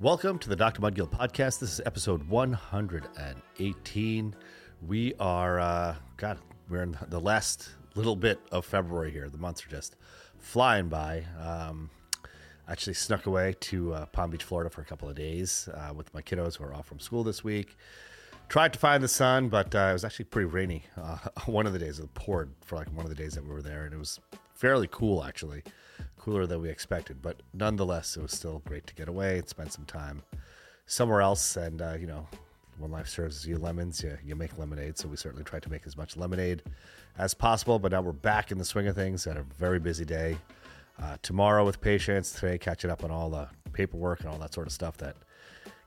Welcome to the Dr. Mudgil podcast. This is episode 118. We are, we're in the last little bit of February here. The months are just flying by. Actually snuck away to Palm Beach, Florida for a couple of days with my kiddos who are off from school this week. Tried to find the sun, but it was actually pretty rainy. One of the days it poured for like one of the days that we were there, and it was fairly cool, actually, cooler than we expected. But nonetheless, it was still great to get away and spend some time somewhere else. And you know, when life serves you lemons, you make lemonade. So we certainly tried to make as much lemonade as possible. But now we're back in the swing of things. Had a very busy day tomorrow with patients. Today, catching up on all the paperwork and all that sort of stuff that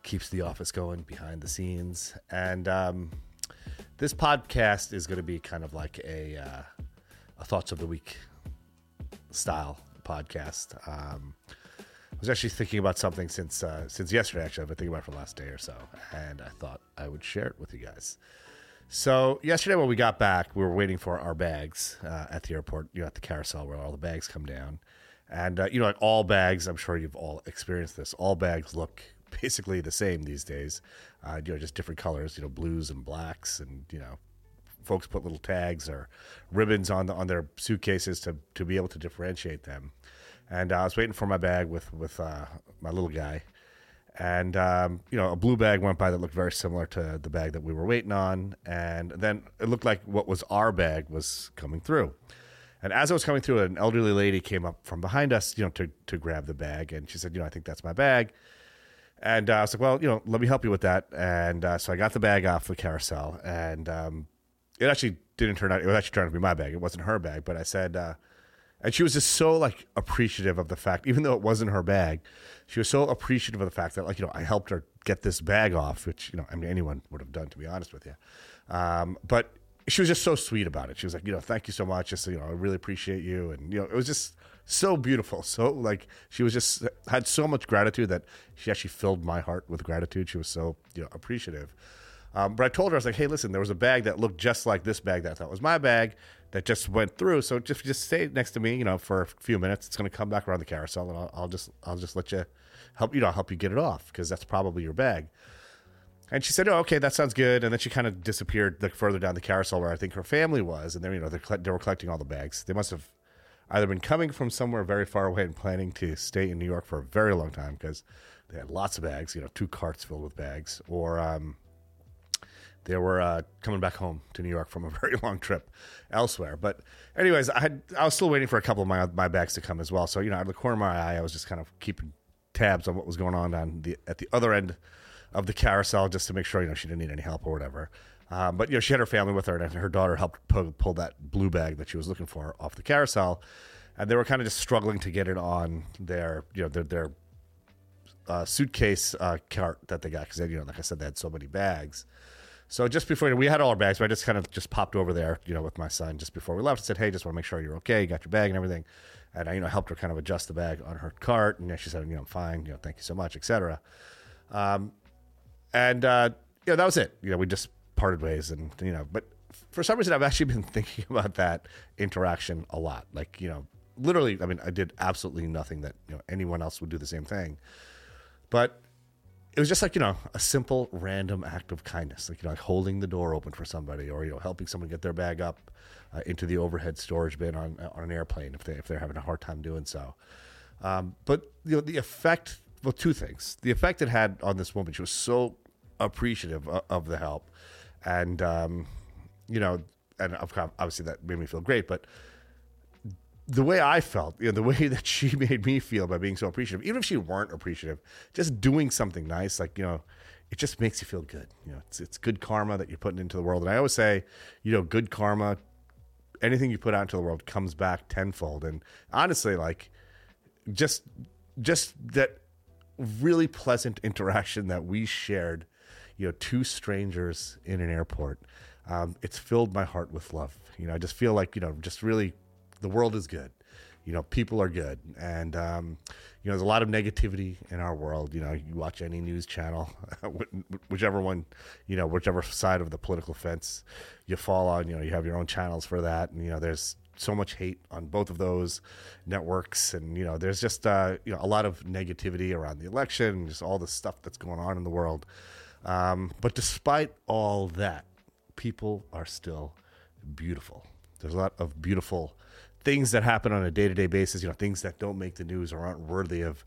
keeps the office going behind the scenes. And this podcast is going to be kind of like a Thoughts of the Week style podcast. I was actually thinking about something since yesterday. Actually, I've been thinking about it for the last day or so, and I thought I would share it with you guys. So yesterday when we got back, we were waiting for our bags at the airport, you know, at the carousel where all the bags come down. And, you know, like all bags, I'm sure you've all experienced this, all bags look basically the same these days, you know, just different colors, you know, blues and blacks, and, you know, folks put little tags or ribbons on their suitcases to be able to differentiate them. And I was waiting for my bag with my little guy, and you know, a blue bag went by that looked very similar to the bag that we were waiting on, and then it looked like what was our bag was coming through. And as I was coming through, an elderly lady came up from behind us, you know, to grab the bag, and she said, you know, I think that's my bag. And I was like, well, you know, let me help you with that. And so I got the bag off the carousel, and it actually didn't turn out. It was actually trying to be my bag. It wasn't her bag. But I said, and she was just so like appreciative of the fact, even though it wasn't her bag, she was so appreciative of the fact that, like, you know, I helped her get this bag off, which, you know, I mean, anyone would have done, to be honest with you. But she was just so sweet about it. She was like, you know, thank you so much. Just, you know, I really appreciate you. And, you know, it was just so beautiful. So like, she was just had so much gratitude that she actually filled my heart with gratitude. She was so, you know, appreciative. But I told her, I was like, hey, listen, there was a bag that looked just like this bag that I thought was my bag that just went through. So just stay next to me, you know, for a few minutes. It's going to come back around the carousel, and I'll just let you help you get it off, because that's probably your bag. And she said, oh, okay, that sounds good. And then she kind of disappeared further down the carousel where I think her family was. And then, you know, they were collecting all the bags. They must have either been coming from somewhere very far away and planning to stay in New York for a very long time, because they had lots of bags, you know, 2 carts filled with bags, or they were coming back home to New York from a very long trip elsewhere. But anyways, I was still waiting for a couple of my bags to come as well. So, you know, out of the corner of my eye, I was just kind of keeping tabs on what was going on at the other end of the carousel, just to make sure, you know, she didn't need any help or whatever. But, you know, she had her family with her, and her daughter helped pull that blue bag that she was looking for off the carousel. And they were kind of just struggling to get it on their, you know, their suitcase cart that they got, because, you know, like I said, they had so many bags. So just before, we had all our bags, but I just kind of just popped over there, you know, with my son just before we left, and said, hey, just want to make sure you're okay, you got your bag and everything. And I, you know, helped her kind of adjust the bag on her cart. And she said, you know, I'm fine, you know, thank you so much, et cetera. You know, that was it. You know, we just parted ways, and, you know, but for some reason, I've actually been thinking about that interaction a lot. Like, you know, literally, I mean, I did absolutely nothing that, you know, anyone else would do the same thing. But it was just like, you know, a simple random act of kindness, like, you know, like holding the door open for somebody, or, you know, helping someone get their bag up into the overhead storage bin on an airplane if they're having a hard time doing so. But, you know, the effect, well, 2 things. The effect it had on this woman, she was so appreciative of the help. And, you know, and obviously that made me feel great, but the way I felt, you know, the way that she made me feel by being so appreciative, even if she weren't appreciative, just doing something nice, like, you know, it just makes you feel good. You know, it's good karma that you're putting into the world. And I always say, you know, good karma, anything you put out into the world comes back tenfold. And honestly, like, just that really pleasant interaction that we shared, you know, 2 strangers in an airport, it's filled my heart with love. You know, I just feel like, you know, just really, the world is good. You know, people are good. And, you know, there's a lot of negativity in our world. You know, you watch any news channel, whichever one, you know, whichever side of the political fence you fall on, you know, you have your own channels for that. And, you know, there's so much hate on both of those networks. And, you know, there's just, a lot of negativity around the election and just all the stuff that's going on in the world. But despite all that, people are still beautiful. There's a lot of beautiful things that happen on a day-to-day basis, you know, things that don't make the news or aren't worthy of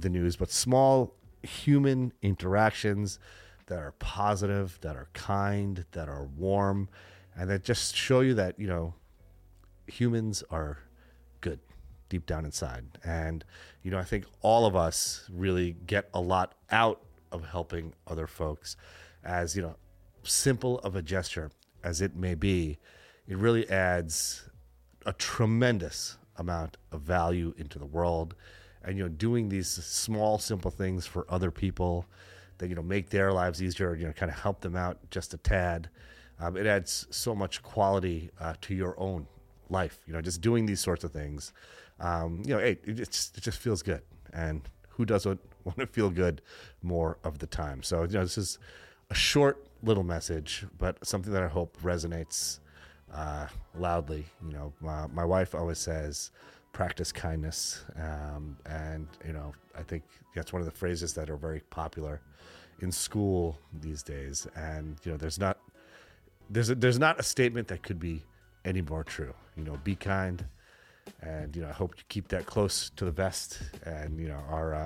the news, but small human interactions that are positive, that are kind, that are warm, and that just show you that, you know, humans are good deep down inside. And, you know, I think all of us really get a lot out of helping other folks, as, you know, simple of a gesture as it may be. It really adds a tremendous amount of value into the world. And, you know, doing these small, simple things for other people that, you know, make their lives easier, you know, kind of help them out just a tad. It adds so much quality to your own life, you know, just doing these sorts of things. You know, hey, it just feels good. And who doesn't want to feel good more of the time? So, you know, this is a short little message, but something that I hope resonates loudly. You know, my wife always says, practice kindness. And, you know, I think that's one of the phrases that are very popular in school these days. And, you know, there's not a statement that could be any more true. You know, be kind. And, you know, I hope you keep that close to the vest, and, you know,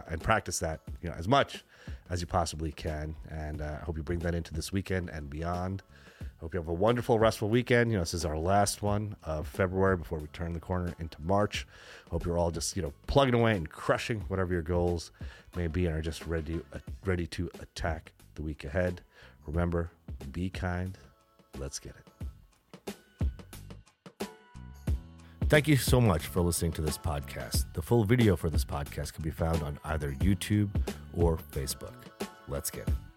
and practice that, you know, as much as you possibly can. And I hope you bring that into this weekend and beyond. I hope you have a wonderful, restful weekend. You know, this is our last one of February before we turn the corner into March. Hope you're all just, you know, plugging away and crushing whatever your goals may be, and are just ready to attack the week ahead. Remember, be kind. Let's get it. Thank you so much for listening to this podcast. The full video for this podcast can be found on either YouTube or Facebook. Let's get it.